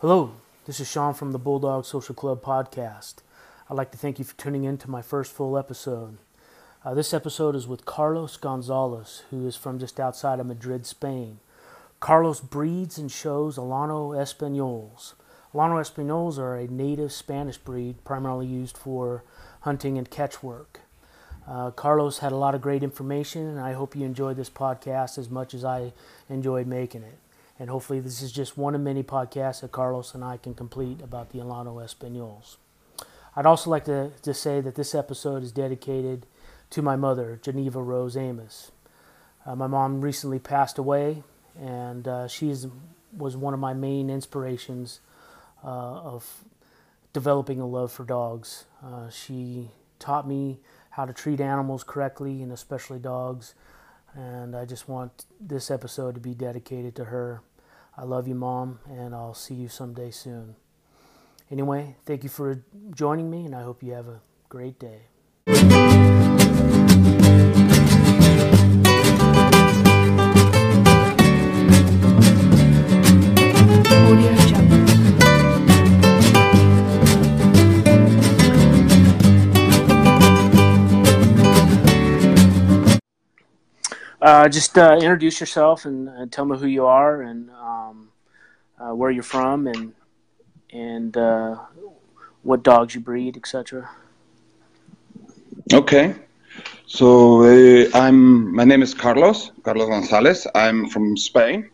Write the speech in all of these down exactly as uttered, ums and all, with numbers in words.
Hello, this is Sean from the Bulldog Social Club podcast. I'd like to thank you for tuning in to my first full episode. Uh, this episode is with Carlos Gonzalez, who is from just outside of Madrid, Spain. Carlos breeds and shows Alano Espanols. Alano Espanols are a native Spanish breed primarily used for hunting and catch work. Uh, Carlos had a lot of great information, and I hope you enjoyed this podcast as much as I enjoyed making it. And hopefully this is just one of many podcasts that Carlos and I can complete about the Alano Españols. I'd also like to, to say that this episode is dedicated to my mother, Geneva Rose Amos. Uh, my mom recently passed away, and uh, she was one of my main inspirations uh, of developing a love for dogs. Uh, she taught me how to treat animals correctly, and especially dogs. And I just want this episode to be dedicated to her. I love you, Mom, and I'll see you someday soon. Anyway, thank you for joining me, and I hope you have a great day. Uh, just uh, introduce yourself and, and tell me who you are and um, uh, where you're from and and uh, what dogs you breed, et cetera. Okay, so uh, I'm. My name is Carlos Carlos Gonzalez. I'm from Spain.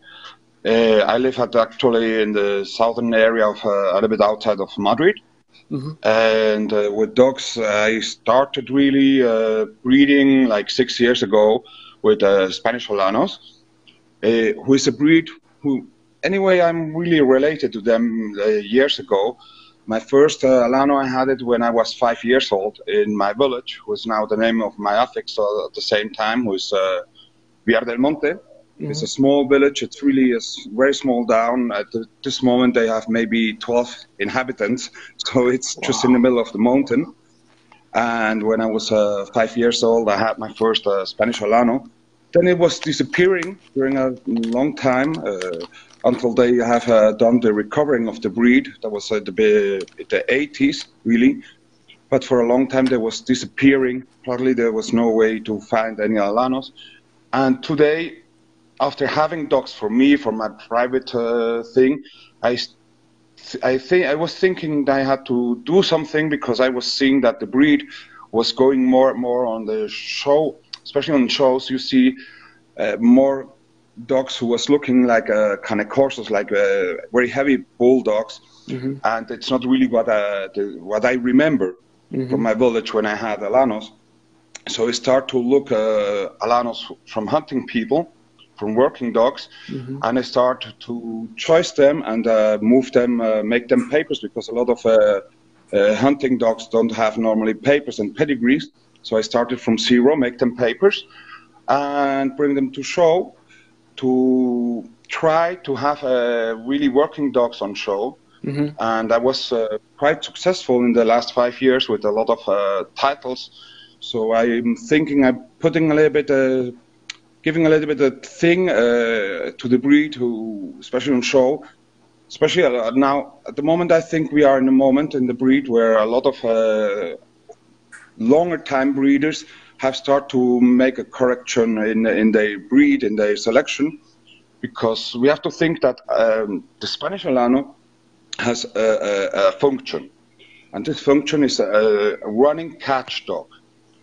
Uh, I live at actually in the southern area of uh, a little bit outside of Madrid. Mm-hmm. And uh, with dogs, I started really uh, breeding like six years ago. With uh, Spanish Alanos, uh, who is a breed who, anyway, I'm really related to them uh, years ago. My first uh, Alano, I had it when I was five years old in my village, who is now the name of my affix uh, at the same time, who is uh, Villar del Monte. Mm-hmm. It's a small village. It's really a very small town. At this moment, they have maybe twelve inhabitants, so it's wow. Just in the middle of the mountain. And when I was uh, five years old, I had my first uh, Spanish Alano. Then it was disappearing during a long time uh, until they have uh, done the recovering of the breed. That was uh, the, the eighties, really. But for a long time, they was disappearing. Partly there was no way to find any Alanos. And today, after having dogs for me, for my private uh, thing, I st- I think I was thinking that I had to do something because I was seeing that the breed was going more and more on the show, especially on shows. You see uh, more dogs who was looking like uh, Cane Corsos, like uh, very heavy bulldogs, mm-hmm. and it's not really what I, the, what I remember mm-hmm. from my village when I had Alanos. So I start to look uh, Alanos from hunting people. From working dogs, mm-hmm. and I start to choice them and uh, move them, uh, make them papers, because a lot of uh, uh, hunting dogs don't have normally papers and pedigrees. So I started from zero, make them papers, and bring them to show, to try to have uh, really working dogs on show. Mm-hmm. And I was uh, quite successful in the last five years with a lot of uh, titles. So I'm thinking I'm putting a little bit uh, giving a little bit of thing uh, to the breed, who, especially on show, especially now, at the moment, I think we are in a moment in the breed where a lot of uh, longer time breeders have started to make a correction in, in their breed, in their selection, because we have to think that um, the Spanish Alano has a, a, a function, and this function is a, a running catch dog.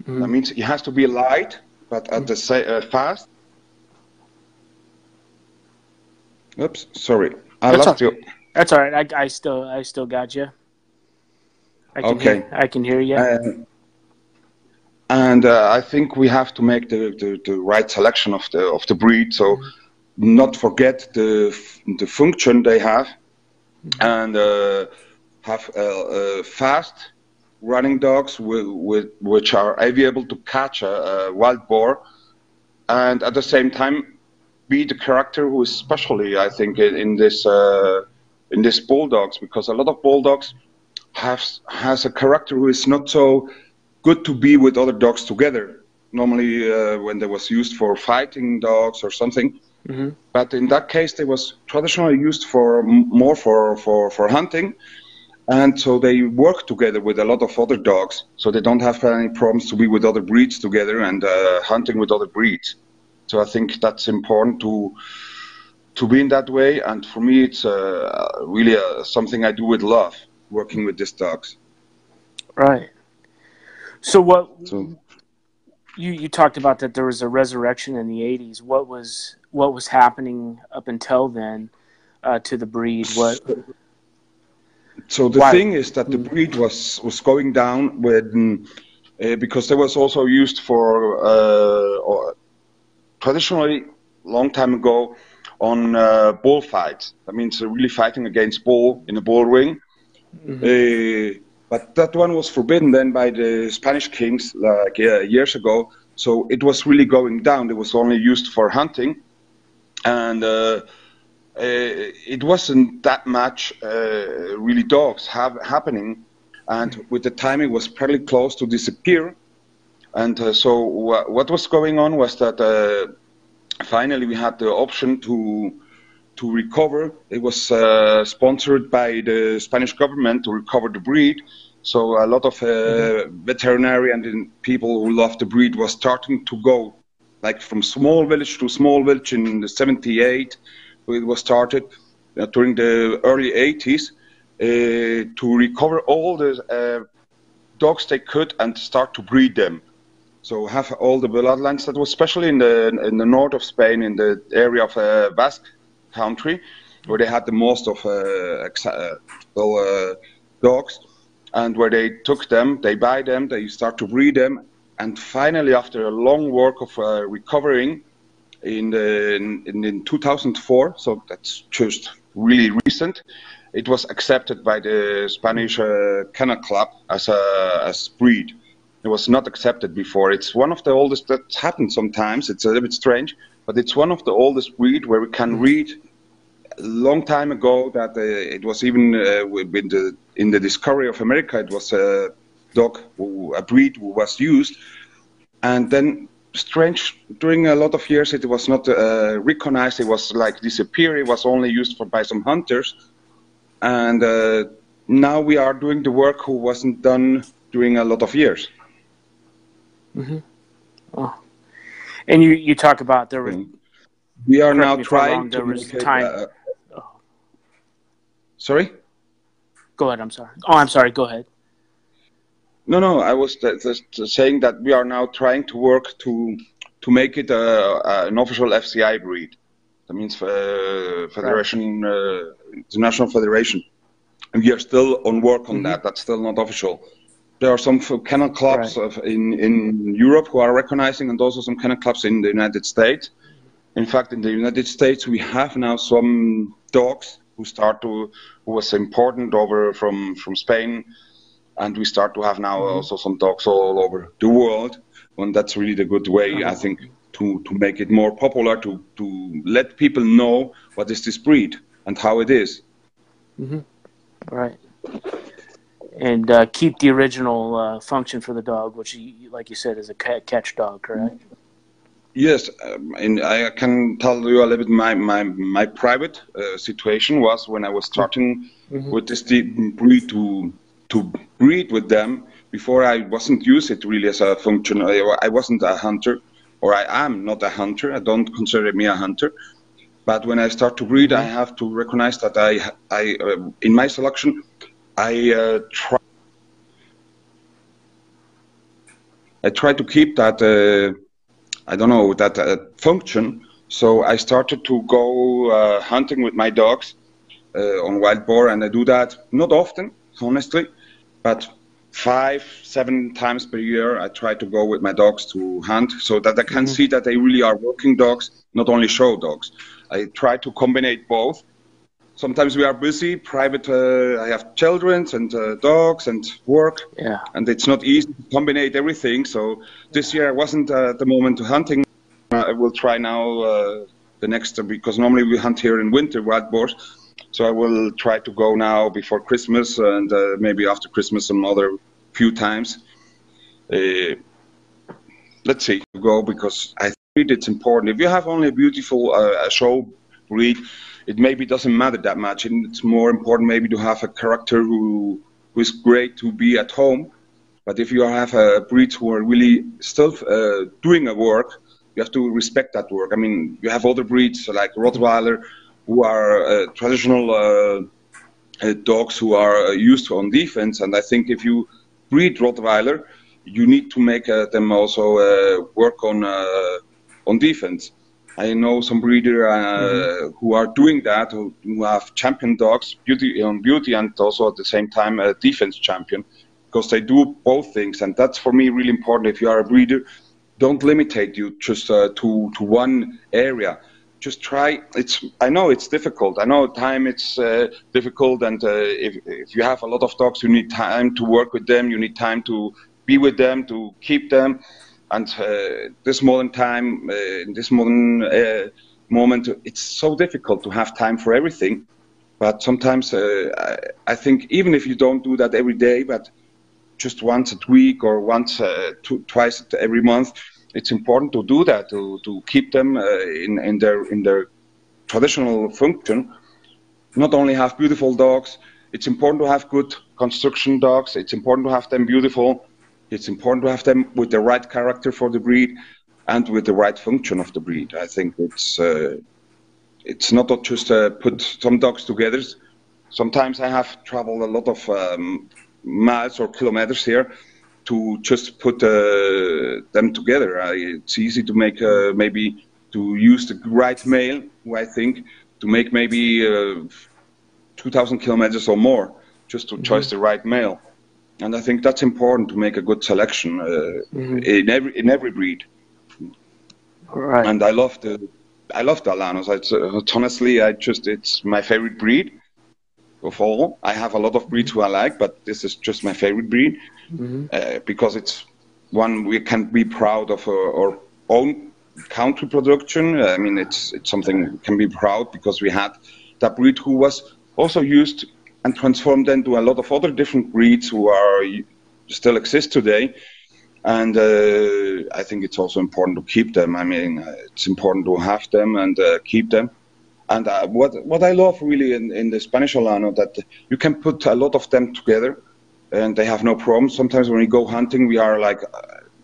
Mm. That means it has to be light, but at the same uh, fast. Oops, sorry, I that's lost all, you. That's all right. I, I still, I still got you. I can okay, hear, I can hear you. Uh, and uh, I think we have to make the, the, the right selection of the of the breed. So mm-hmm. not forget the the function they have, and uh, have uh, uh, fast running dogs with, with, which are able to catch a, a wild boar, and at the same time be the character who is especially, I think, in, in this uh, in this bulldogs, because a lot of bulldogs have has a character who is not so good to be with other dogs together. Normally, uh, when they was used for fighting dogs or something. Mm-hmm. But in that case, they was traditionally used for more for, for, for hunting, and so they work together with a lot of other dogs, so they don't have any problems to be with other breeds together and uh, hunting with other breeds. So I think that's important to to be in that way, and for me, it's uh, really uh, something I do with love, working with these dogs. Right. So what so. you you talked about that there was a resurrection in the eighties. What was what was happening up until then uh, to the breed? What? So the Why? thing is that the breed was, was going down when, uh, because there was also used for, uh, or traditionally, long time ago, on uh, bull fights. That means they're really fighting against bull in a bull ring. Mm-hmm. uh, but that one was forbidden then by the Spanish kings like uh, years ago. So it was really going down. It was only used for hunting. And uh, uh, it wasn't that much uh, really dogs have happening, and with the time it was pretty close to disappear. And uh, so wh what was going on was that uh, finally we had the option to to recover. It was uh, sponsored by the Spanish government to recover the breed. So a lot of uh, mm-hmm. veterinary and people who love the breed was starting to go, like from small village to small village in the seventy-eight. It was started uh, during the early eighties uh, to recover all the uh, dogs they could and start to breed them. So have all the bloodlines that was especially in the in the north of Spain, in the area of uh, Basque country, where they had the most of uh, uh, dogs. And where they took them, they buy them, they start to breed them, and finally, after a long work of uh, recovering, in, the, in in two thousand four, so that's just really recent, it was accepted by the Spanish uh, Cane Club as a as breed. It was not accepted before. It's one of the oldest that happens sometimes. It's a little bit strange, but it's one of the oldest breed where we can read. A long time ago, that uh, it was even uh, with the, in the discovery of America, it was a dog, who, a breed who was used, and then strange during a lot of years it was not uh, recognized. It was like disappear. It was only used for by some hunters, and uh, now we are doing the work who wasn't done during a lot of years. Mm-hmm. Oh. And you you talk about there were. We are now trying to. There was time. Uh, Sorry? Go ahead, I'm sorry. Oh, I'm sorry, go ahead. No, no, I was just saying that we are now trying to work to to make it a, a, an official F C I breed. That means uh, Federation, right. uh, International Federation. And we are still on work on mm-hmm. that. That's still not official. There are some kennel clubs right. of, in, in Europe who are recognizing, and also some kennel clubs in the United States. In fact, in the United States, we have now some dogs who start to, who was important over from, from Spain, and we start to have now mm-hmm. also some dogs all over the world, and that's really the good way, mm-hmm. I think, to, to make it more popular, to, to let people know what is this breed and how it is. Mm-hmm. Right. And uh, keep the original uh, function for the dog, which, like you said, is a catch dog, correct? Mm-hmm. Yes, um, and I can tell you a little bit my my, my private uh, situation was when I was starting mm-hmm. with this breed to to breed with them. Before I wasn't used it really as a function. I wasn't a hunter, or I am not a hunter. I don't consider me a hunter. But when I start to breed, mm-hmm. I have to recognize that I I uh, in my selection I uh, try I try to keep that. Uh, I don't know, that uh, function, so I started to go uh, hunting with my dogs uh, on wild boar, and I do that not often, honestly, but five, seven times per year I try to go with my dogs to hunt, so that I can mm-hmm. see that they really are working dogs, not only show dogs. I try to combine both. Sometimes we are busy, private, uh, I have children and uh, dogs and work, yeah. and it's not easy to combine everything. So this year wasn't uh, the moment to hunting. Uh, I will try now uh, the next, uh, because normally we hunt here in winter, wild boars. So I will try to go now before Christmas and uh, maybe after Christmas some other few times. Uh, let's see, go, because I think it's important. If you have only a beautiful uh, show breed, it maybe doesn't matter that much, and it's more important maybe to have a character who, who is great to be at home. But if you have a breed who are really still uh, doing a work, you have to respect that work. I mean, you have other breeds like Rottweiler who are uh, traditional uh, uh, dogs who are uh, used on defense. And I think if you breed Rottweiler, you need to make uh, them also uh, work on uh, on defense. I know some breeder uh, mm-hmm. who are doing that, who, who have champion dogs, beauty on beauty, and also at the same time a defense champion, because they do both things, and that's for me really important. If you are a breeder, don't limitate you just uh, to to one area. Just try. It's I know it's difficult. I know time it's uh, difficult, and uh, if if you have a lot of dogs, you need time to work with them. You need time to be with them, to keep them. And uh, this modern time, uh, this modern uh, moment, it's so difficult to have time for everything. But sometimes uh, I, I think even if you don't do that every day, but just once a week or once, uh, two, twice every month, it's important to do that to, to keep them uh, in, in their in their traditional function. Not only have beautiful dogs, it's important to have good construction dogs. It's important to have them beautiful. It's important to have them with the right character for the breed and with the right function of the breed. I think it's uh, it's not just uh, put some dogs together. Sometimes I have traveled a lot of um, miles or kilometers here to just put uh, them together. I, it's easy to make uh, maybe to use the right male, who I think, to make maybe uh, two thousand kilometers or more just to mm-hmm. choose the right male. And I think that's important to make a good selection uh, mm-hmm. in every in every breed. Right. And I love the I love the Alanos. It's, uh, honestly, I just it's my favorite breed of all. I have a lot of breeds who I like, but this is just my favorite breed mm-hmm. uh, because it's one we can be proud of our, our own country production. I mean, it's it's something we can be proud because we had that breed who was also used and transformed them to a lot of other different breeds who are still exist today. And uh, I think it's also important to keep them. I mean, it's important to have them and uh, keep them. And uh, what what I love really in, in the Spanish Alano, that you can put a lot of them together and they have no problem. Sometimes when we go hunting, we are like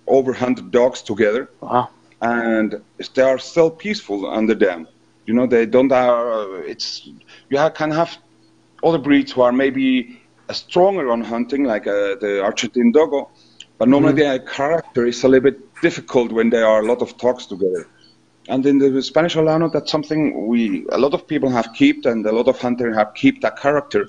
over one hundred dogs together. Wow. And they are still peaceful under them. You know, they don't are, it's, you can have other breeds who are maybe stronger on hunting, like uh, the Argentine Dogo, but normally mm-hmm. their character is a little bit difficult when there are a lot of dogs together. And in the Spanish Alano, that's something we, a lot of people have kept, and a lot of hunters have kept that character,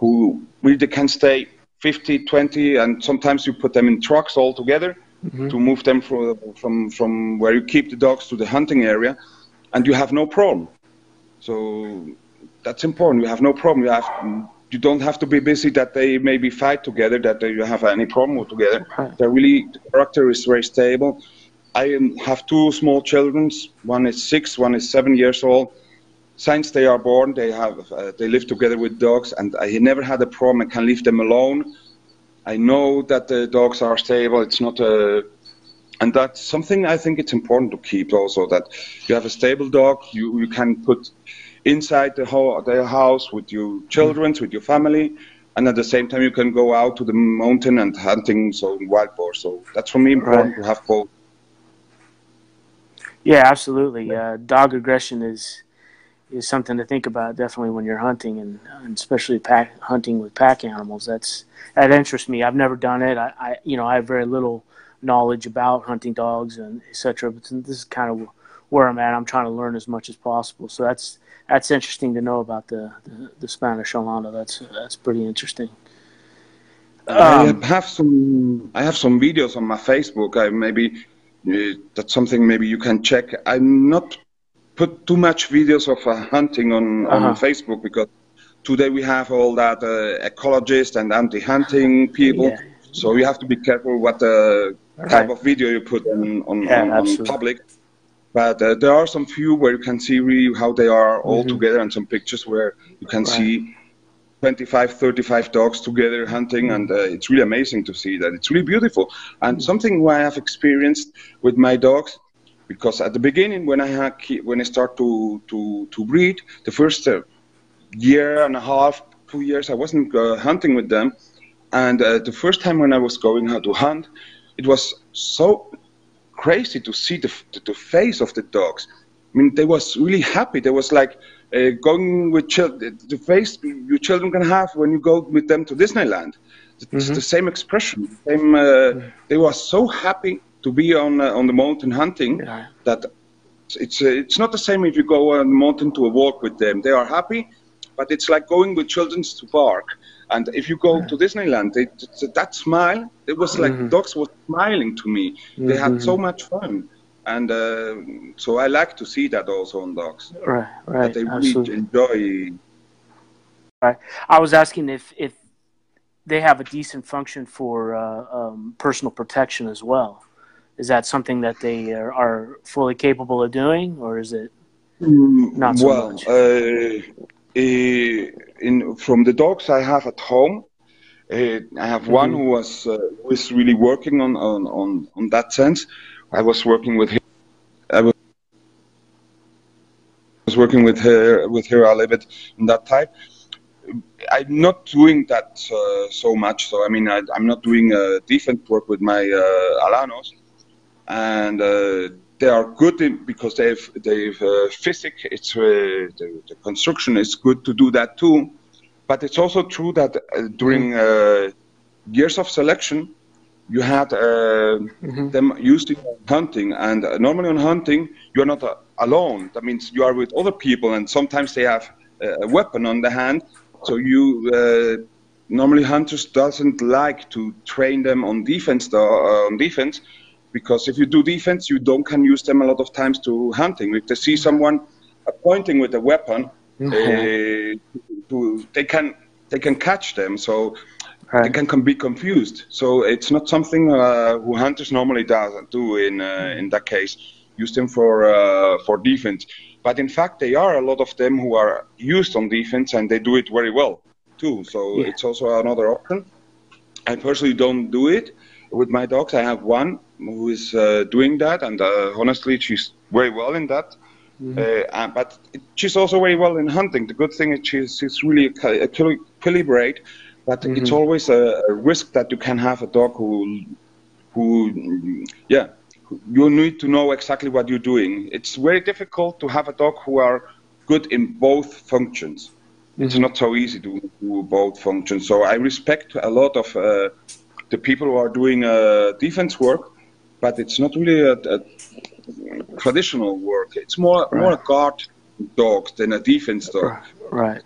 who really can stay fifty, twenty, and sometimes you put them in trucks all together mm-hmm. to move them from, from, from where you keep the dogs to the hunting area, and you have no problem. So that's important. You have no problem. You have, you don't have to be busy that they maybe fight together, that they, you have any problem together. Okay. They really, the character is very stable. I um, have two small children. One is six, one is seven years old. Since they are born, they have uh, they live together with dogs, and I never had a problem. I can leave them alone. I know that the dogs are stable. It's not a, and that's something I think it's important to keep also, that you have a stable dog. You you can put inside the whole, their house with your children, with your family, and at the same time you can go out to the mountain and hunting so wild boar. So that's for me important right. to have both. Yeah, absolutely. Yeah. Uh, dog aggression is is something to think about definitely when you're hunting, and, and especially pack, hunting with pack animals. That's that interests me. I've never done it. I, I you know I have very little knowledge about hunting dogs and et cetera. But this is kind of where I'm at. I'm trying to learn as much as possible. So that's that's interesting to know about the, the, the Spanish Alano. That's that's pretty interesting. Um, I have some I have some videos on my Facebook. I maybe uh, that's something maybe you can check. I'm not put too much videos of uh, hunting on, uh-huh. on Facebook, because today we have all that uh, ecologists and anti-hunting people. Yeah. So you have to be careful what uh, right. type of video you put on, on, yeah, on, on public. But uh, there are some few where you can see really how they are all mm-hmm. together, and some pictures where you can right. see twenty-five, thirty-five dogs together hunting, and uh, it's really amazing to see that. It's really beautiful. And mm-hmm. something I have experienced with my dogs, because at the beginning when I had, when I start to, to, to breed, the first uh, year and a half, two years, I wasn't uh, hunting with them. And uh, the first time when I was going out to hunt, it was so crazy to see the, the face of the dogs. I mean, they was really happy. They was like uh, going with children, the face your children can have when you go with them to Disneyland. It's mm-hmm. the same expression. Same, uh, they were so happy to be on uh, on the mountain hunting yeah. that it's uh, it's not the same if you go on the mountain to a walk with them. They are happy, but it's like going with children to park. And if you go yeah. to Disneyland, they, that smile, it was like mm-hmm. dogs were smiling to me. Mm-hmm. They had so much fun. And uh, so I like to see that also on dogs. Right, right. That they absolutely. Really enjoy. Right. I was asking if, if they have a decent function for uh, um, personal protection as well. Is that something that they are, are fully capable of doing, or is it not so well, much? Well, uh, Uh, in, from the dogs I have at home, uh, I have mm-hmm. one who was uh, who is really working on, on, on, on that sense. I was working with him. I was, was working with her with her a little bit in that type. I'm not doing that uh, so much. So I mean, I, I'm not doing uh, defense work with my uh, Alanos, and. Uh, They are good because they've they've uh, physic. It's uh, the, the construction is good to do that too, but it's also true that uh, during uh, years of selection, you had uh, mm-hmm. them used in hunting, and uh, normally on hunting you are not uh, alone. That means you are with other people, and sometimes they have uh, a weapon on the hand. So you uh, normally hunters doesn't like to train them on defense uh, on defense. Because if you do defense, you don't can use them a lot of times to hunting. If they see someone pointing with a weapon, mm-hmm. uh, they can they can catch them, so right. they can, can be confused. So it's not something uh, who hunters normally doesn't do in uh, in that case. Use them for uh, for defense, but in fact, they are a lot of them who are used on defense, and they do it very well too. So yeah. it's also another option. I personally don't do it with my dogs. I have one who is uh, doing that, and uh, honestly, she's very well in that. Mm-hmm. Uh, but it, she's also very well in hunting. The good thing is she's, she's really equilibrate, but mm-hmm. it's always a, a risk that you can have a dog who, who, yeah, you need to know exactly what you're doing. It's very difficult to have a dog who are good in both functions. Mm-hmm. It's not so easy to do both functions. So I respect a lot of uh, the people who are doing uh, defense work, but it's not really a, a traditional work. It's more right. more a guard dog than a defense dog. Right.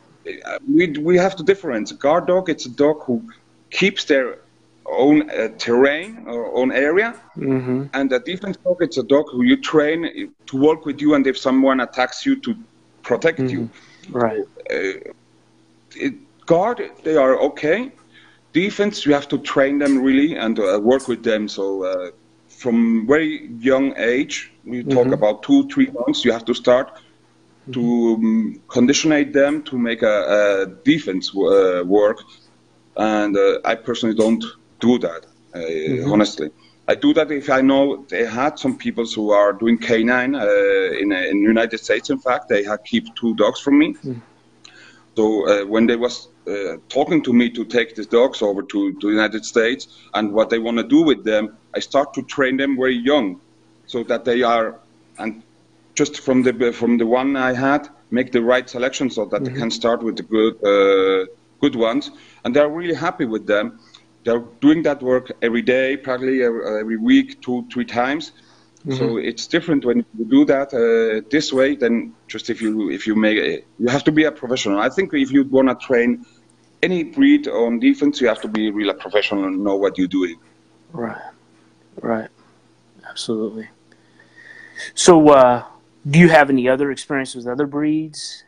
We we have to difference. A guard dog, it's a dog who keeps their own uh, terrain or own area, mm-hmm. and a defense dog, it's a dog who you train to work with you, and if someone attacks you, to protect mm-hmm. you. Right. Uh, it, guard, they are okay. Defense, you have to train them really and uh, work with them. So. Uh, From very young age, we mm-hmm. talk about two, three months, you have to start mm-hmm. to um, conditionate them to make a, a defense uh, work. And uh, I personally don't do that, uh, mm-hmm. honestly. I do that if I know they had some people who are doing canine uh, in in the United States. In fact, they had keep two dogs from me. Mm-hmm. So uh, when they was uh, talking to me to take these dogs over to, to the United States and what they want to do with them, I start to train them very young, so that they are, and just from the from the one I had, make the right selection so that mm-hmm. they can start with the good uh, good ones, and they're really happy with them. They're doing that work every day, probably every, every week, two, three times. Mm-hmm. So it's different when you do that uh, this way than just if you if you make it. You have to be a professional. I think if you want to train any breed on defense, you have to be really a professional and know what you're doing. Right, right, absolutely. So uh, Do you have any other experience with other breeds?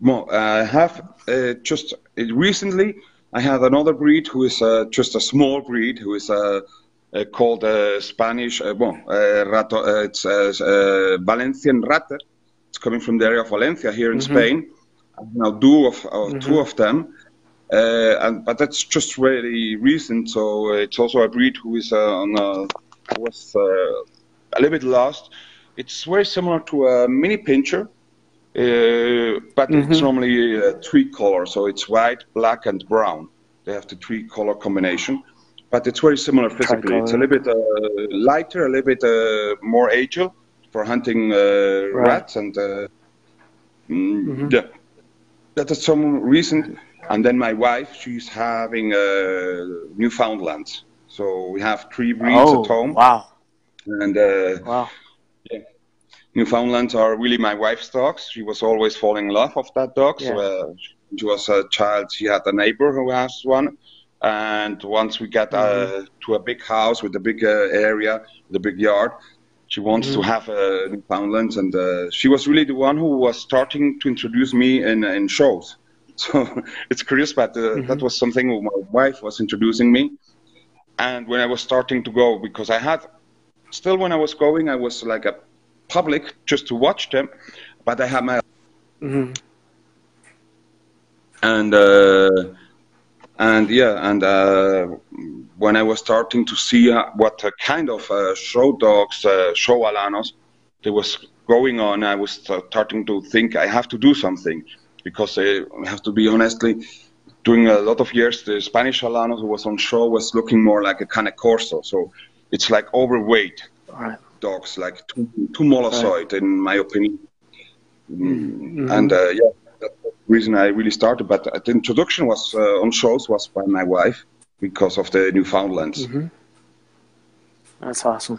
Well, I have uh, just recently. I had another breed who is uh, just a small breed who is uh, uh, called uh, Spanish. Uh, well, uh, rato, uh, it's uh, uh, Valencian Ratter. It's coming from the area of Valencia here in mm-hmm. Spain. I now do of, of mm-hmm. two of them, uh, and but that's just really recent. So it's also a breed who is uh, on a, was uh, a little bit lost. It's very similar to a mini pincher. Uh, but mm-hmm. it's normally uh, three colors, so it's white, black, and brown. They have the three-color combination, but it's very similar physically. Tricolor. It's a little bit uh, lighter, a little bit uh, more agile for hunting uh, right. rats, and uh, mm, mm-hmm. yeah, that is some reason. And then my wife, she's having uh, Newfoundland, so we have three breeds oh, at home. Wow! And uh, wow. Yeah. Newfoundlands are really my wife's dogs. She was always falling in love of that dog. Yeah. So, uh, she was a child. She had a neighbor who has one. And once we got uh, mm-hmm. to a big house with a big uh, area, the big yard, she wants mm-hmm. to have uh, Newfoundlands. And uh, she was really the one who was starting to introduce me in, in shows. So it's curious, but uh, mm-hmm. that was something my wife was introducing me. And when I was starting to go, because I had, still when I was going, I was like a public just to watch them, but I have my mm-hmm. and uh, and yeah and uh, when I was starting to see uh, what uh, kind of uh, show dogs, uh, show Alanos, there was going on, I was starting to think I have to do something, because I have to be honestly, during a lot of years the Spanish Alanos who was on show was looking more like a Cane Corso, so it's like overweight. All right. Dogs like too, too molossoid, right. in my opinion, mm-hmm. and uh, yeah, that's the reason I really started. But the introduction was uh, on shows was by my wife because of the Newfoundlands. Mm-hmm. That's awesome.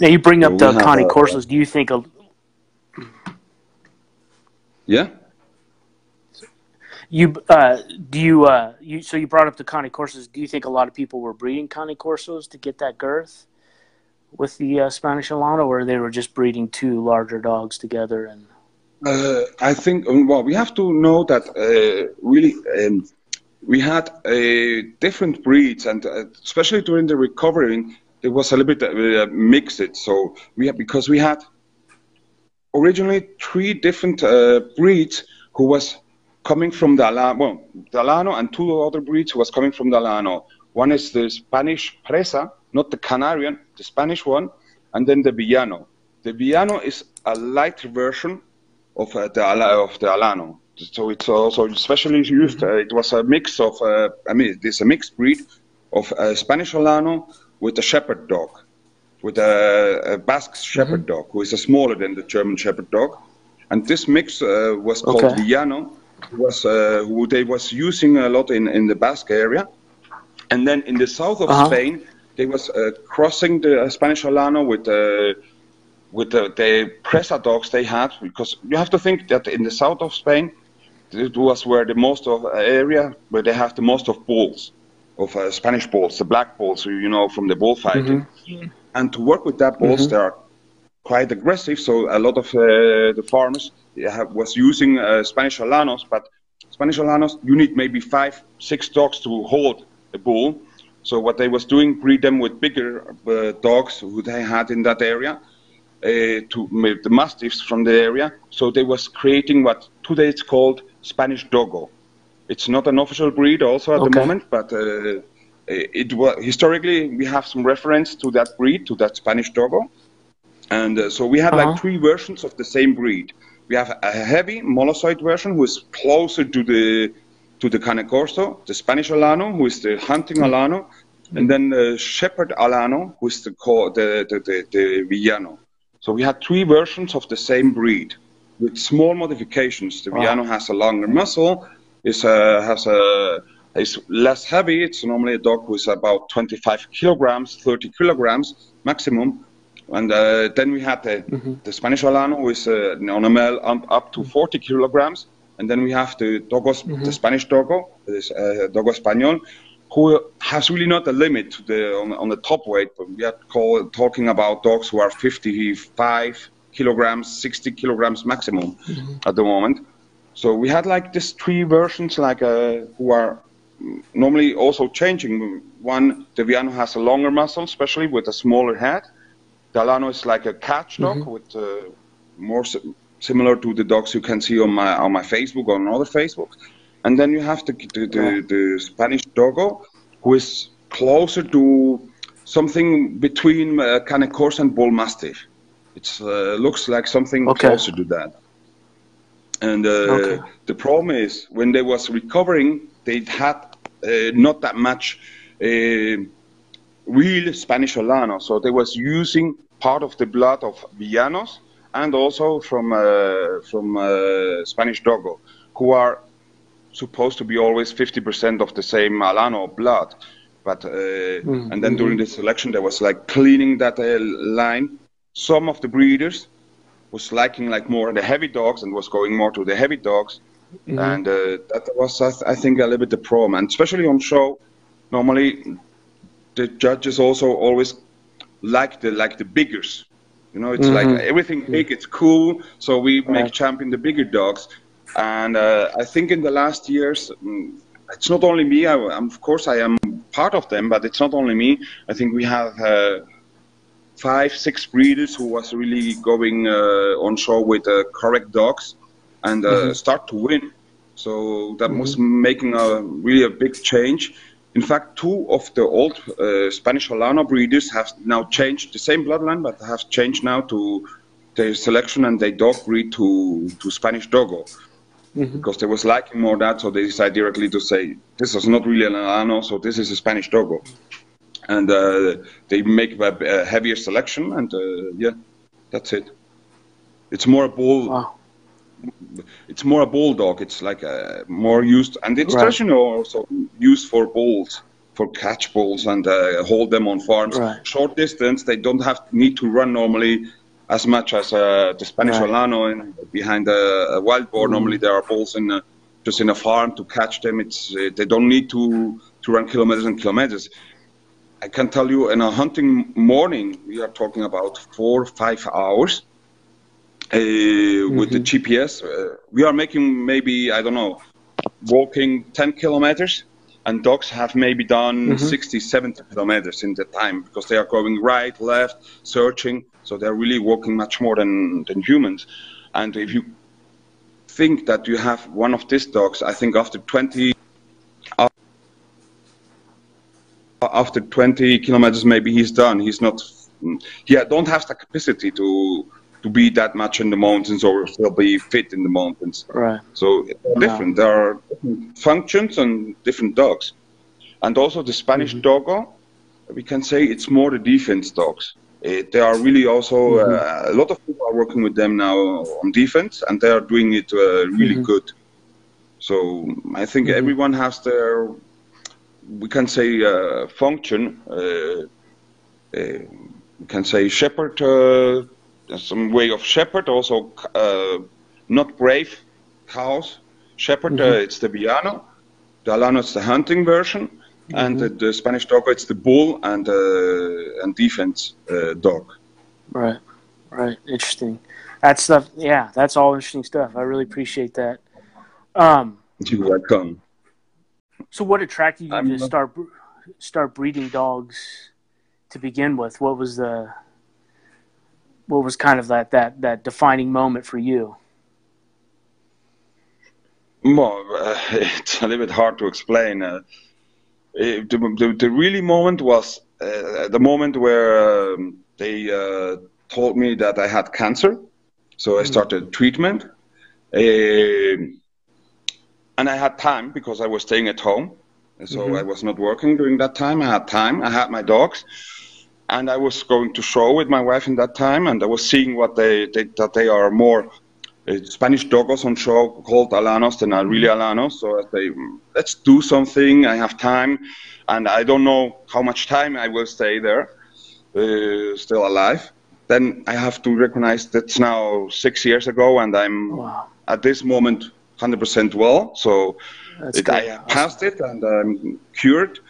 Now you bring up so the Cane Corsos. Do you think a yeah? You uh, do you uh, you so you brought up the Cane Corsos. Do you think a lot of people were breeding Cane Corsos to get that girth with the uh, Spanish Alano, where they were just breeding two larger dogs together? And uh, I think, well, we have to know that uh, really um, we had uh, different breeds, and uh, especially during the recovering, it was a little bit uh, mixed. So we had, because we had originally three different uh, breeds who was coming from the Alano, well, the Alano and two other breeds who was coming from the Alano. One is the Spanish Presa, not the Canarian, the Spanish one, and then the Villano. The Villano is a light version of uh, the of the Alano, so it's also especially used. Uh, it was a mix of, uh, I mean, it's a mixed breed of uh, Spanish Alano with a shepherd dog, with a, a Basque shepherd mm-hmm. dog, who is uh, smaller than the German shepherd dog, and this mix uh, was called okay. Villano, was uh, who they was using a lot in, in the Basque area, and then in the south of uh-huh. Spain. They was uh, crossing the uh, Spanish Alano with uh, with uh, the Presa dogs they had, because you have to think that in the south of Spain, it was where the most of uh, area where they have the most of bulls, of uh, Spanish bulls, the black bulls, you know, from the bullfighting. Mm-hmm. And to work with that bulls, mm-hmm. they are quite aggressive. So a lot of uh, the farmers have, was using uh, Spanish Alanos, but Spanish Alanos, you need maybe five, six dogs to hold a bull. So what they was doing, breed them with bigger uh, dogs who they had in that area, uh, to make the mastiffs from the area. So they was creating what today it's called Spanish Dogo. It's not an official breed also at okay. the moment, but uh, it was historically we have some reference to that breed, to that Spanish Dogo. And uh, so we had uh-huh. like three versions of the same breed. We have a heavy molossoid version who is closer to the to the Cane Corso, the Spanish Alano, who is the hunting Alano, and then the shepherd Alano, who is the, the, the, the, the Villano. So we had three versions of the same breed, with small modifications. The wow. Villano has a longer muzzle, is uh, has a is less heavy. It's normally a dog with about twenty-five kilograms, thirty kilograms maximum. And uh, then we had the, mm-hmm. the Spanish Alano, who is uh, on a male up to forty kilograms. And then we have the Dogos, mm-hmm. the Spanish Dogo, this uh, Dogo Español, who has really not a limit to the, on, on the top weight. But we are call, talking about dogs who are fifty-five kilograms, sixty kilograms maximum mm-hmm. at the moment. So we had like these three versions, like uh, who are normally also changing. One, the Villano has a longer muzzle, especially with a smaller head. The Alano is like a catch dog, mm-hmm. with uh, more si- similar to the dogs you can see on my on my Facebook or on other Facebooks. And then you have the the, the the Spanish Dogo, who is closer to something between uh, Cane Corso and Bull Mastiff. It uh, looks like something okay. closer to that. And uh, okay. the problem is, when they was recovering, they had uh, not that much uh, real Spanish Alano. So they was using part of the blood of Villanos and also from uh, from uh, Spanish Dogo, who are supposed to be always fifty percent of the same Alano blood, but uh, mm-hmm. and then during the selection there was like cleaning that uh, line. Some of the breeders was liking like more the heavy dogs and was going more to the heavy dogs, mm-hmm. and uh, that was I, th- I think a little bit the problem. And especially on show, normally the judges also always like the like the biggers, you know. It's mm-hmm. like everything big, it's cool. So we make right. champion the bigger dogs. And uh, I think in the last years, it's not only me, I, I'm, of course I am part of them, but it's not only me. I think we have uh, five, six breeders who was really going uh, on show with uh, correct dogs and uh, mm-hmm. start to win. So that mm-hmm. was making a really a big change. In fact, two of the old uh, Spanish Alano breeders have now changed the same bloodline, but have changed now to their selection and their dog breed to, to Spanish Dogo. Mm-hmm. Because they was liking more that, so they decided directly to say, this is not really an Alano, so this is a Spanish Dogo. And uh, they make a, a heavier selection, and uh, yeah, that's it. It's more a bull. Wow. It's more a bulldog. It's like a more used, and it's right. traditional also used for bulls, for catch bulls, and uh, hold them on farms. Right. Short distance, they don't have need to run normally as much as uh, the Spanish right. Alano in, behind a, a wild boar. Mm. Normally there are bulls in a, just in a farm to catch them. It's uh, they don't need to, to run kilometers and kilometers. I can tell you, in a hunting morning, we are talking about four or five hours uh, mm-hmm. with the G P S. Uh, we are making maybe, I don't know, walking ten kilometers, and dogs have maybe done mm-hmm. sixty, seventy kilometers in the time, because they are going right, left, searching. So they're really walking much more than, than humans. And if you think that you have one of these dogs, I think after twenty after twenty kilometers, maybe he's done. He's not, he don't have the capacity to to be that much in the mountains, or still be fit in the mountains. Right. So yeah. different. There are different functions and different dogs. And also the Spanish mm-hmm. Dogo, we can say it's more the defense dogs. It, they are really also, uh, a lot of people are working with them now on defense, and they are doing it uh, really mm-hmm. good. So I think mm-hmm. everyone has their, we can say, uh, function, uh, uh, we can say shepherd, uh, some way of shepherd, also uh, not brave cows. Shepherd, mm-hmm. uh, it's the Villano, the Alano is the hunting version. And mm-hmm. the, the Spanish Dogo, it's the bull and uh, and defense uh, dog. Right, right. Interesting. That stuff, yeah, that's all interesting stuff. I really appreciate that. Um, You're welcome. So what attracted you I'm to not... start start breeding dogs to begin with? What was the what was kind of that, that, that defining moment for you? Well, uh, it's a little bit hard to explain. Uh, Uh, the, the, the really moment was uh, the moment where um, they uh, told me that I had cancer. So I started treatment. Uh, and I had time because I was staying at home. So mm-hmm. I was not working during that time. I had time. I had my dogs. And I was going to show with my wife in that time. And I was seeing what they, they that they are more uh, Spanish Dogos on show called Alanos than are really Alanos. So they... let's do something, I have time, and I don't know how much time I will stay there, uh, still alive. Then I have to recognize that's now six years ago, and I'm wow. at this moment one hundred percent well. So it, I passed it and I'm cured.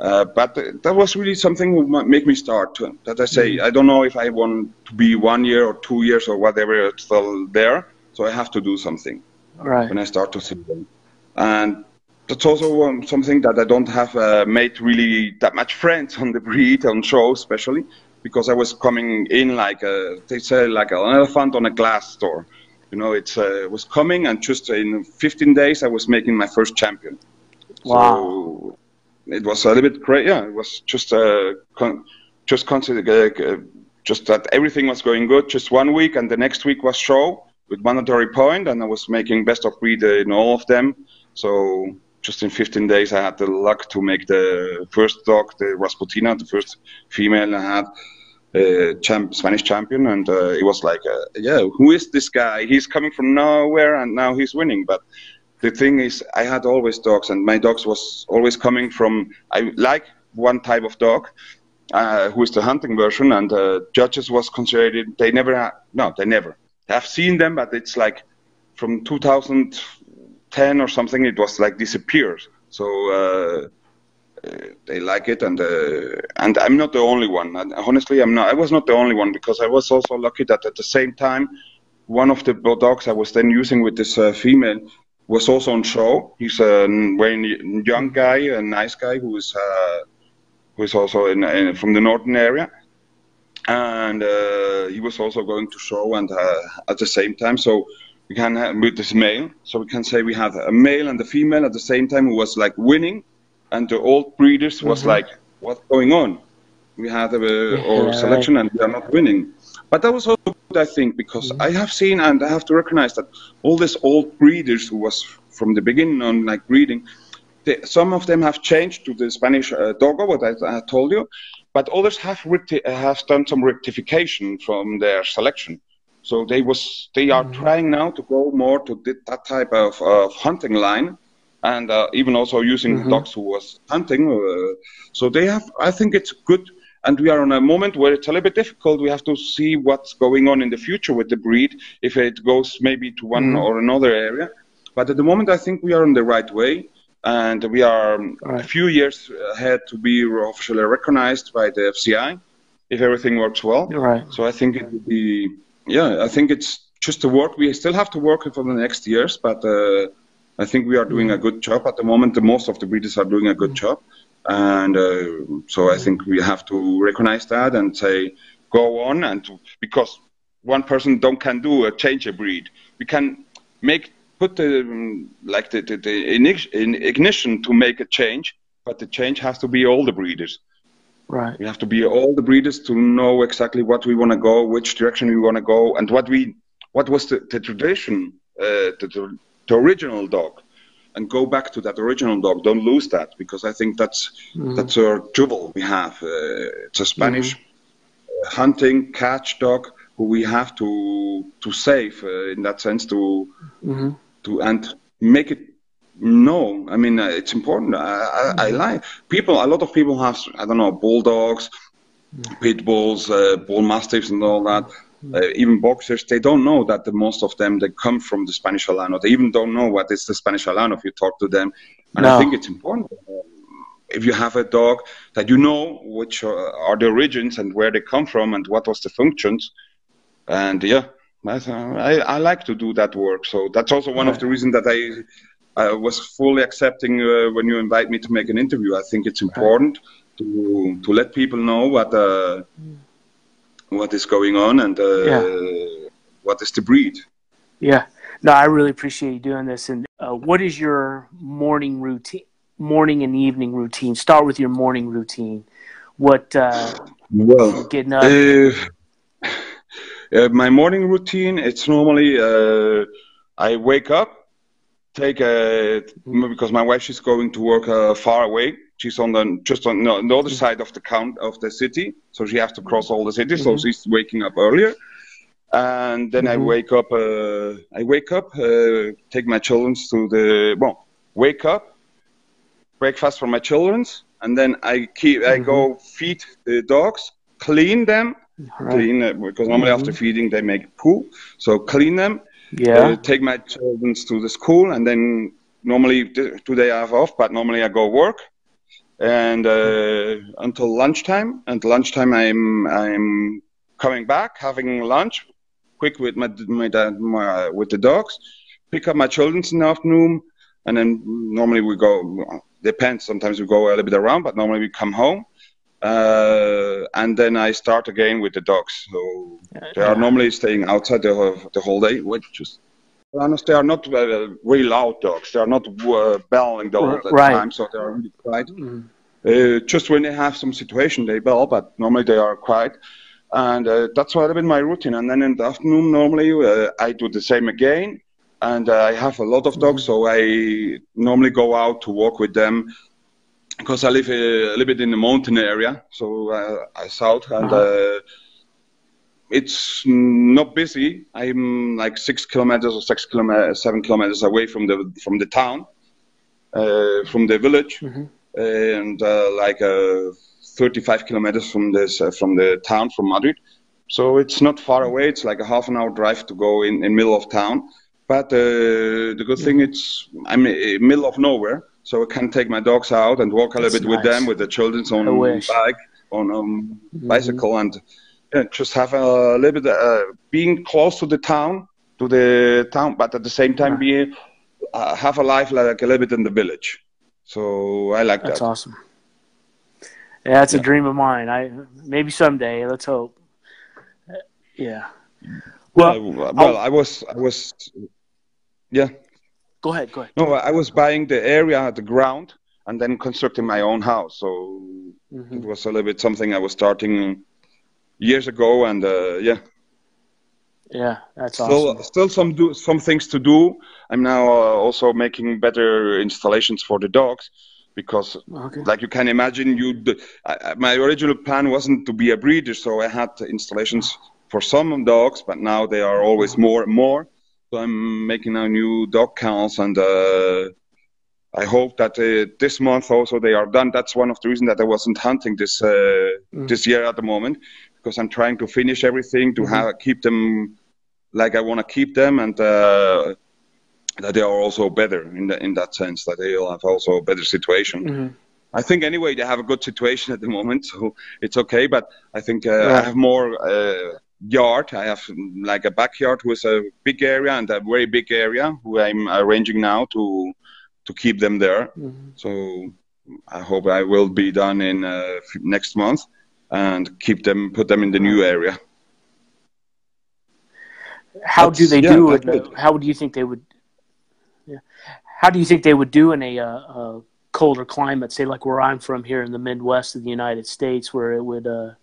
Uh, but that was really something that made me start. To, that I say, mm-hmm. I don't know if I want to be one year or two years or whatever still there. So I have to do something right. when I start to see them. And that's also um, something that I don't have uh, made really that much friends on the breed, on show especially, because I was coming in like a, they say like an elephant on a glass door. You know, it uh, was coming, and just in fifteen days I was making my first champion. Wow. So it was a little bit crazy. Yeah, it was just uh, con- just consider- uh, just that everything was going good. Just one week, and the next week was show with mandatory point, and I was making best of breed uh, in all of them. So just in fifteen days, I had the luck to make the first dog, the Rasputina, the first female I had. Uh, champ, Spanish champion, and uh, it was like, uh, yeah, who is this guy? He's coming from nowhere, and now he's winning. But the thing is, I had always dogs, and my dogs was always coming from. I like one type of dog, uh, who is the hunting version, and uh, judges was considered. They never, ha- no, they never. I've seen them, but it's like from two thousand ten or something. It was like disappeared. So. Uh, Uh, they like it, and uh, and I'm not the only one. And honestly, I'm not. I was not the only one, because I was also lucky that at the same time, one of the bulldogs I was then using with this uh, female was also on show. He's a very young guy, a nice guy who is uh, who is also in, in, from the northern area, and uh, he was also going to show, and uh, at the same time. So we can have, with this male, so we can say we have a male and a female at the same time who was like winning. And the old breeders was mm-hmm. like, what's going on? We had a, yeah, our selection right. and we are not winning. But that was also good, I think, because mm-hmm. I have seen, and I have to recognize that all these old breeders who was from the beginning on like breeding, they, some of them have changed to the Spanish uh, Dogo, what I, I told you, but others have recti- have done some rectification from their selection. So they was they are mm-hmm. trying now to go more to th- that type of, of hunting line. And uh, even also using mm-hmm. dogs who was hunting. Uh, so they have, I think it's good. And we are on a moment where it's a little bit difficult. We have to see what's going on in the future with the breed, if it goes maybe to one mm-hmm. or another area. But at the moment, I think we are on the right way. And we are right. a few years ahead to be officially recognized by the F C I, if everything works well. Right. So I think it would be, yeah, I think it's just the work. We still have to work for the next years, but... Uh, I think we are doing a good job at the moment. The most of the breeders are doing a good job, and uh, so I think we have to recognize that and say, go on. And because one person don't can do a change a breed, we can make put the like the, the, the ignition to make a change, but the change has to be all the breeders. Right. We have to be all the breeders to know exactly what we want to go, which direction we want to go, and what we what was the, the tradition. Uh, the, the, the original dog, and go back to that original dog. Don't lose that, because I think that's mm-hmm. that's our jewel we have. Uh, it's a Spanish mm-hmm. hunting catch dog who we have to to save uh, in that sense to mm-hmm. to and make it known. I mean, uh, it's important. I, mm-hmm. I, I like people. A lot of people have I don't know bulldogs, mm-hmm. pit bulls, uh, bull mastiffs, and all that. Uh, even boxers, they don't know that the most of them, they come from the Spanish Alano. They even don't know what is the Spanish Alano if you talk to them. And no. I think it's important uh, if you have a dog that you know which uh, are the origins and where they come from and what was the functions. And yeah, I, I like to do that work. So that's also one right. of the reasons that I I was fully accepting uh, when you invite me to make an interview. I think it's important right. to to let people know what uh, what is going on and uh, yeah. what is the breed. Yeah. No, I really appreciate you doing this. And uh, what is your morning routine, morning and evening routine? Start with your morning routine. What, uh, well, getting up? Uh, uh, my morning routine, it's normally uh, I wake up, take a, mm-hmm. because my wife, she's going to work uh, far away. She's on the just on, no, on the other side of the count of the city, so she has to cross all the city. Mm-hmm. So she's waking up earlier, and then mm-hmm. I wake up. Uh, I wake up, uh, take my children to the well, wake up, breakfast for my children, and then I keep. Mm-hmm. I go feed the dogs, clean them, right. clean uh, because normally mm-hmm. after feeding they make poo, so clean them, Yeah. Uh, take my children to the school, and then normally th- today I have off, but normally I go work, and uh, until lunchtime. And lunchtime I'm I'm coming back, having lunch, quick with my my dad, my, with the dogs, pick up my children in the afternoon, and then normally we go. Depends. Sometimes we go a little bit around, but normally we come home. Uh, and then I start again with the dogs. So they are normally staying outside the, the whole day, which is, honest, they are not uh, really loud dogs. They are not uh, bellowing the whole right. time, so they are really quiet. Mm. Uh, just when they have some situation, they bell, but normally they are quiet. And uh, that's a little bit my routine. And then in the afternoon, normally uh, I do the same again. And uh, I have a lot of dogs, so I normally go out to walk with them. Because I live a, a little bit in the mountain area, so uh, I south, and uh, it's not busy. I'm like six kilometers or six kilometers, seven kilometers away from the from the town, uh, from the village, mm-hmm. and uh, like uh, thirty-five kilometers from this uh, from the town, from Madrid. So it's not far away. It's like a half an hour drive to go in in middle of town. But uh, the good thing it's I'm in middle of nowhere. So I can take my dogs out and walk a little That's bit nice. With them, with the children on a bike, on a mm-hmm. bicycle, and yeah, just have a little bit uh, being close to the town, to the town, but at the same time yeah. being uh, have a life like a little bit in the village. So I like That's that. That's awesome. Yeah, it's yeah. a dream of mine. I maybe someday. Let's hope. Yeah. Well, uh, well, I'll... I was, I was, yeah. Go ahead, go ahead. No, I was buying the area, the ground, and then constructing my own house. So mm-hmm. it was a little bit something I was starting years ago, and uh, yeah. Yeah, that's still, awesome. Still some do, some things to do. I'm now uh, also making better installations for the dogs because, okay. like you can imagine, you I, my original plan wasn't to be a breeder, so I had installations for some dogs, but now they are always more and more. So I'm making now new dog kennels, and uh, I hope that uh, this month also they are done. That's one of the reasons that I wasn't hunting this uh, mm-hmm. this year at the moment, because I'm trying to finish everything to mm-hmm. have, keep them like I want to keep them, and uh, that they are also better in the, in that sense, that they'll have also a better situation. Mm-hmm. I think anyway they have a good situation at the moment, so it's okay. But I think uh, yeah. I have more. Uh, yard I have like a backyard with a big area and a very big area where I'm arranging now to to keep them there mm-hmm. so I hope I will be done in uh, next month and keep them put them in the new area. How That's, do they yeah, do that, it, that, how do you think they would yeah. how do you think they would do in a, a colder climate, say like where I'm from here in the Midwest of the United States, where it would uh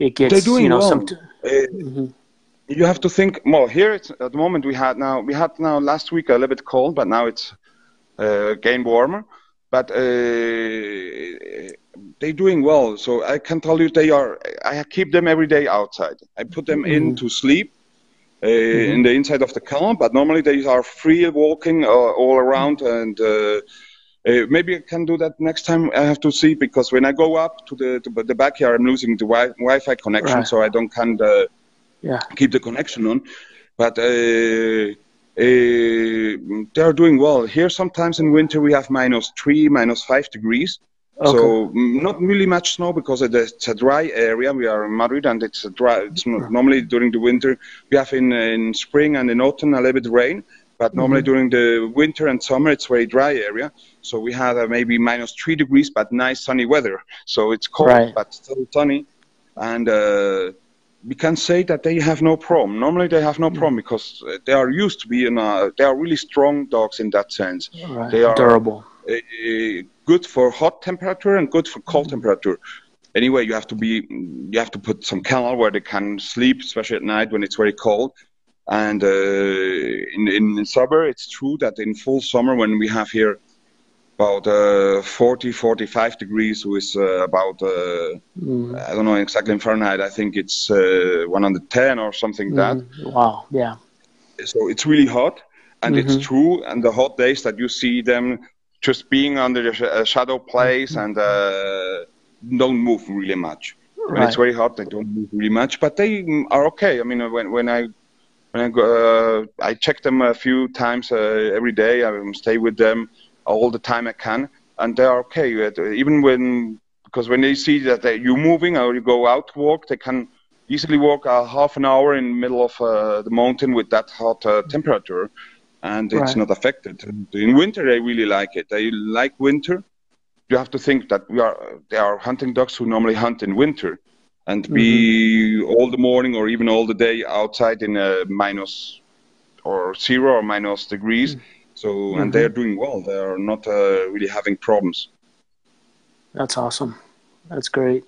It gets, They're doing you know, well. Some t- uh, mm-hmm. You have to think more. Well, here it's, at the moment we had now we had now last week a little bit cold, but now it's uh, again warmer. But uh, they're doing well, so I can tell you they are. I keep them every day outside. I put them mm-hmm. in to sleep uh, mm-hmm. in the inside of the kennel, but normally they are free walking uh, all around mm-hmm. and. Uh, Uh, maybe I can do that next time. I have to see, because when I go up to the to the backyard, I'm losing the wi- Wi-Fi connection, right. so I don't can uh, yeah. keep the connection on. But uh, uh, they are doing well. Here sometimes in winter we have minus three, minus five degrees. Okay. So not really much snow because it's a dry area. We are in Madrid, and it's a dry. It's not, normally during the winter we have in in spring and in autumn a little bit rain. But normally mm-hmm. during the winter and summer, it's very dry area. So we had uh, maybe minus three degrees, but nice sunny weather. So it's cold, right. but still sunny. And uh, we can say that they have no problem. Normally they have no problem because they are used to being, uh, they are really strong dogs in that sense. Right. They are durable. Uh, uh, good for hot temperature and good for cold mm-hmm. temperature. Anyway, you have to be, you have to put some kennel where they can sleep, especially at night when it's very cold. And uh, in, in in summer, it's true that in full summer, when we have here about uh, forty, forty-five degrees, with uh, about, uh, mm. I don't know exactly in Fahrenheit, I think it's uh, one hundred ten or something mm. that. Wow, yeah. So it's really hot, and mm-hmm. it's true. And the hot days that you see them just being under a shadow place mm-hmm. and uh, don't move really much. Right. When it's very hot, they don't move really much, but they are okay. I mean, when when I... And I, uh, I check them a few times uh, every day. I stay with them all the time I can, and they are okay. Even when, because when they see that they, you're moving or you go out to walk, they can easily walk a half an hour in the middle of uh, the mountain with that hot uh, temperature, and it's right. not affected. In winter, they really like it. They like winter. You have to think that we are there are hunting dogs who normally hunt in winter, and mm-hmm. be all the morning or even all the day outside in a minus or zero or minus degrees. Mm-hmm. So and mm-hmm. they're doing well. They are not uh, really having problems. That's awesome. That's great.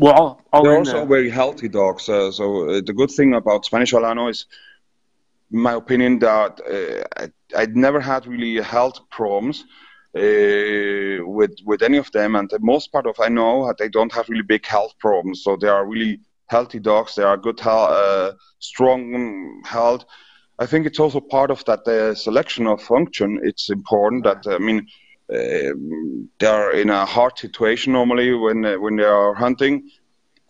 Well, all, all they're also there. Very healthy dogs. Uh, so uh, the good thing about Spanish Alano is, in my opinion, that uh, I, I'd never had really health problems. Uh, with with any of them, and the most part of I know they don't have really big health problems, so they are really healthy dogs. They are good, uh, strong health. I think it's also part of that the uh, selection of function. It's important that I mean uh, they are in a hard situation normally when uh, when they are hunting,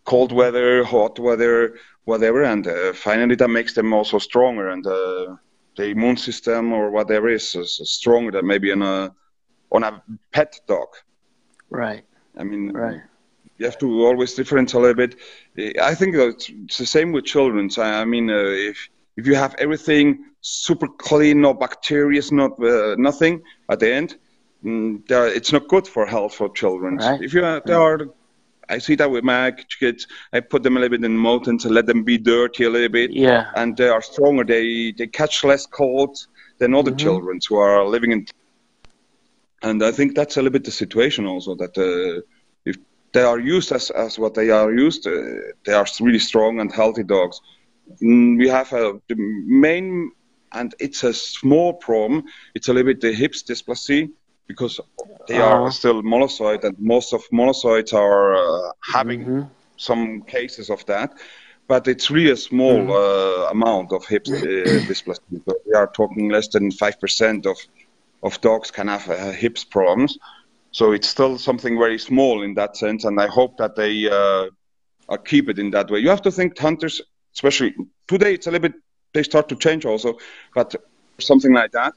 cold weather, hot weather, whatever, and uh, finally that makes them also stronger, and uh, the immune system or whatever is, is stronger than maybe in a on a pet dog. Right. I mean, right. you have to always differentiate a little bit. I think it's, it's the same with children. So, I mean, uh, if if you have everything super clean, no bacteria, not, uh, nothing, at the end, mm, are, it's not good for health for children. Right. If you uh, there right. are, I see that with my kids, I put them a little bit in the mountains and let them be dirty a little bit. Yeah. And they are stronger. They, they catch less cold than other mm-hmm. children who are living in... And I think that's a little bit the situation also, that uh, if they are used as, as what they are used, uh, they are really strong and healthy dogs. And we have a, the main, and it's a small problem, it's a little bit the hips dysplasia, because they uh, are still monocyte, and most of monocytes are uh, having mm-hmm. some cases of that. But it's really a small mm-hmm. uh, amount of hips uh, dysplasia. So we are talking less than five percent of... of dogs can have uh, hips problems, so it's still something very small in that sense, and I hope that they uh, uh, keep it in that way. You have to think hunters, especially today, it's a little bit, they start to change also, but something like that.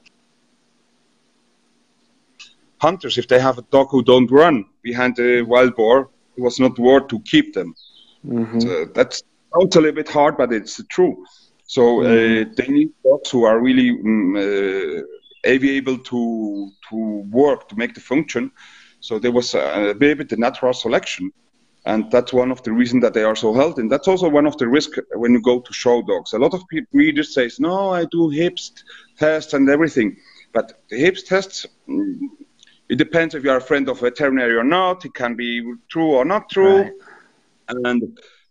Hunters, if they have a dog who don't run behind the wild boar, it was not worth to keep them. Mm-hmm. So that's out a little bit hard, but it's true. So mm-hmm. uh, they need dogs who are really... Um, uh, able to to work, to make the function. So there was a, a bit the natural selection, and that's one of the reasons that they are so healthy. And that's also one of the risks when you go to show dogs. A lot of breeders say, no, I do hips tests and everything. But the hips tests, it depends if you are a friend of a veterinary or not. It can be true or not true. Right. And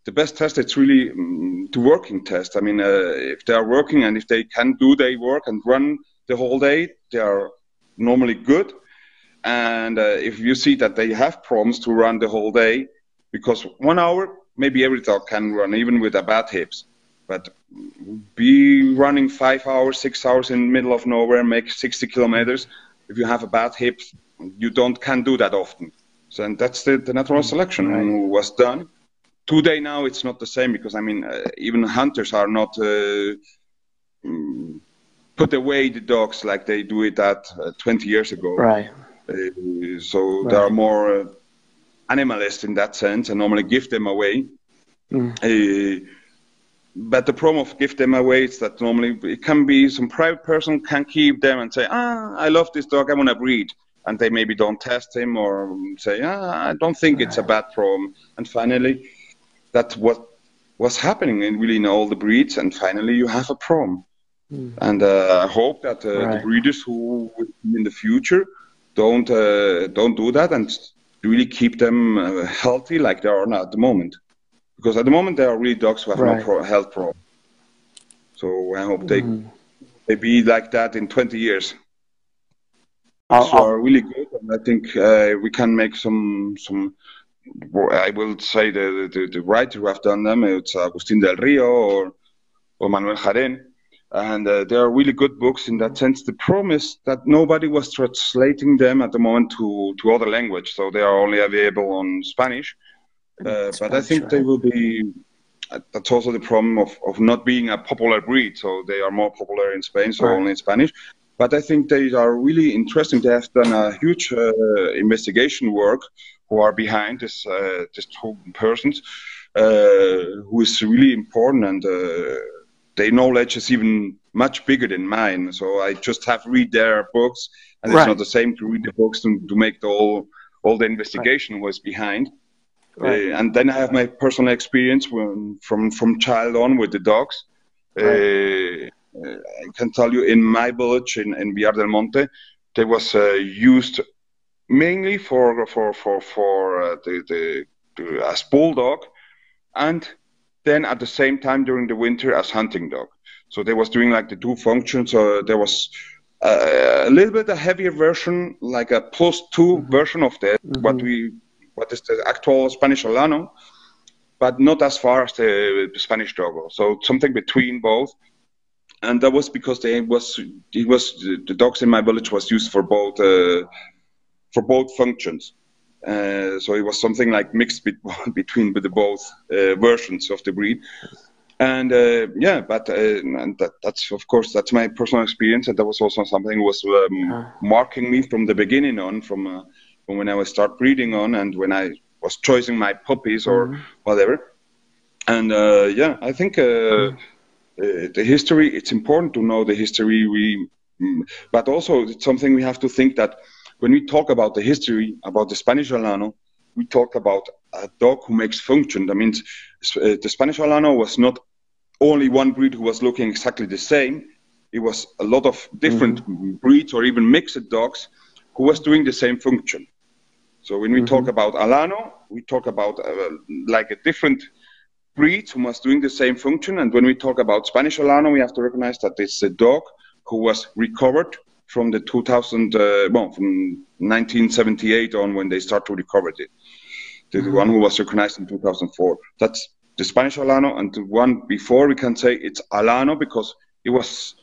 the best test, it's really um, the working test. I mean, uh, if they are working and if they can do their work and run the whole day, they are normally good. And uh, if you see that they have problems to run the whole day, because one hour, maybe every dog can run, even with a bad hips. But be running five hours, six hours in the middle of nowhere, make sixty kilometers. If you have a bad hip, you don't can do that often. So and that's the, the natural selection right. was done. Today now it's not the same, because I mean, uh, even hunters are not... Uh, um, put away the dogs like they do it at uh, twenty years ago. Right. Uh, so right. they are more uh, animalist in that sense and normally give them away. Mm. Uh, but the problem of give them away is that normally it can be some private person can keep them and say, ah, I love this dog, I want to breed. And they maybe don't test him or say, ah, I don't think right. it's a bad problem. And finally, that's what was happening in really in all the breeds. And finally, you have a problem. And uh, I hope that uh, right. the breeders who in the future don't uh, don't do that and really keep them uh, healthy like they are now at the moment, because at the moment there are really dogs who have right. no pro- health problem. So I hope they mm. they be like that in twenty years. I'll, so I'll... are really good, and I think uh, we can make some some. I will say the the, the writer who have done them, it's Agustín del Río or or Manuel Jaren. And uh, there are really good books in that sense. The problem is that nobody was translating them at the moment to, to other language, so they are only available on Spanish. Uh, Spanish but I think right. they will be that's also the problem of, of not being a popular breed. So they are more popular in Spain, so right. only in Spanish. But I think they are really interesting. They have done a huge uh, investigation work who are behind this uh, this two persons, uh, who is really important, and uh, their knowledge is even much bigger than mine. So I just have read their books, and right. it's not the same to read the books and to make the all, all the investigation right. was behind. Right. Uh, and then I have my personal experience when, from, from child on with the dogs. Right. Uh, I can tell you, in my village, in, in Villar del Monte, they was uh, used mainly for for for for uh, the, the, the as bulldog, and then at the same time during the winter as hunting dog. So they was doing like the two functions. Uh, there was uh, a little bit a heavier version, like a plus two mm-hmm. version of that. Mm-hmm. What we what is the actual Spanish Alano, but not as far as the, the Spanish Dogo. So something between both. And that was because they was it was the dogs in my village was used for both uh, for both functions, uh, so it was something like mixed be- between the both uh, versions of the breed. And uh, yeah, but uh, and that, that's of course that's my personal experience, and that was also something was um, marking me from the beginning on, from, uh, from when I was start breeding on, and when I was choosing my puppies or mm-hmm. whatever. And uh, yeah, I think. Uh, mm-hmm. Uh, the history, it's important to know the history, we, but also it's something we have to think that when we talk about the history, about the Spanish Alano, we talk about a dog who makes function. That means uh, the Spanish Alano was not only one breed who was looking exactly the same. It was a lot of different mm-hmm. breeds or even mixed dogs who was doing the same function. So when we mm-hmm. talk about Alano, we talk about uh, like a different breeds who was doing the same function. And when we talk about Spanish Alano, we have to recognize that it's a dog who was recovered from the two thousand, uh, well, from nineteen seventy-eight on, when they start to recover it. The mm-hmm. one who was recognized in two thousand four. That's the Spanish Alano, and the one before we can say it's Alano because it was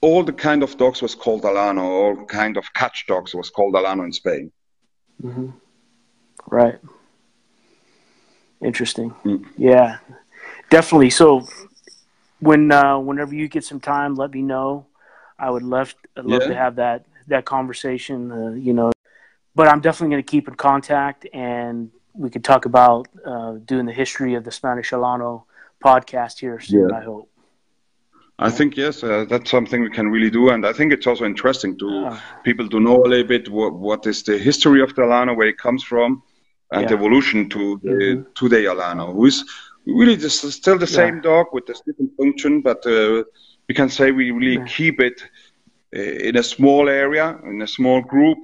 all the kind of dogs was called Alano, all kind of catch dogs was called Alano in Spain. Mm-hmm. Right. Interesting. Yeah, definitely. So when uh, whenever you get some time, let me know. I would love, I'd love yeah. to have that, that conversation, uh, you know. But I'm definitely going to keep in contact, and we could talk about uh, doing the history of the Spanish Alano podcast here soon, yeah. I hope. I think, yes, uh, that's something we can really do. And I think it's also interesting to uh, people to know a little bit what, what is the history of the Alano, where it comes from. And yeah. evolution to the mm-hmm. today Alano, who is really just still the yeah. same dog with this different function, but uh, we can say we really yeah. keep it in a small area, in a small group,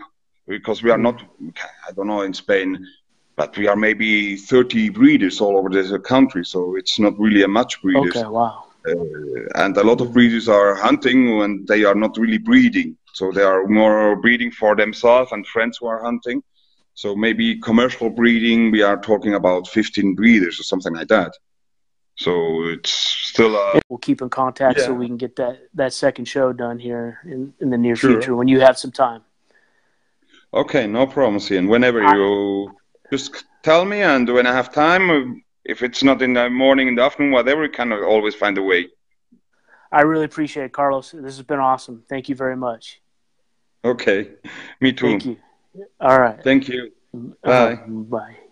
because we are mm-hmm. not, I don't know in Spain, but we are maybe thirty breeders all over the country, so it's not really a much breeders. Okay, wow. Uh, and a lot of breeders are hunting and they are not really breeding, so they are more breeding for themselves and friends who are hunting. So maybe commercial breeding, we are talking about fifteen breeders or something like that. So it's still a... We'll keep in contact yeah. so we can get that, that second show done here in, in the near sure. future when you have some time. Okay, no problem, Ian. Whenever I... you just tell me, and when I have time, if it's not in the morning, in the afternoon, whatever, we can always find a way. I really appreciate it, Carlos. This has been awesome. Thank you very much. Okay, me too. Thank you. All right. Thank you. Bye. Uh, bye.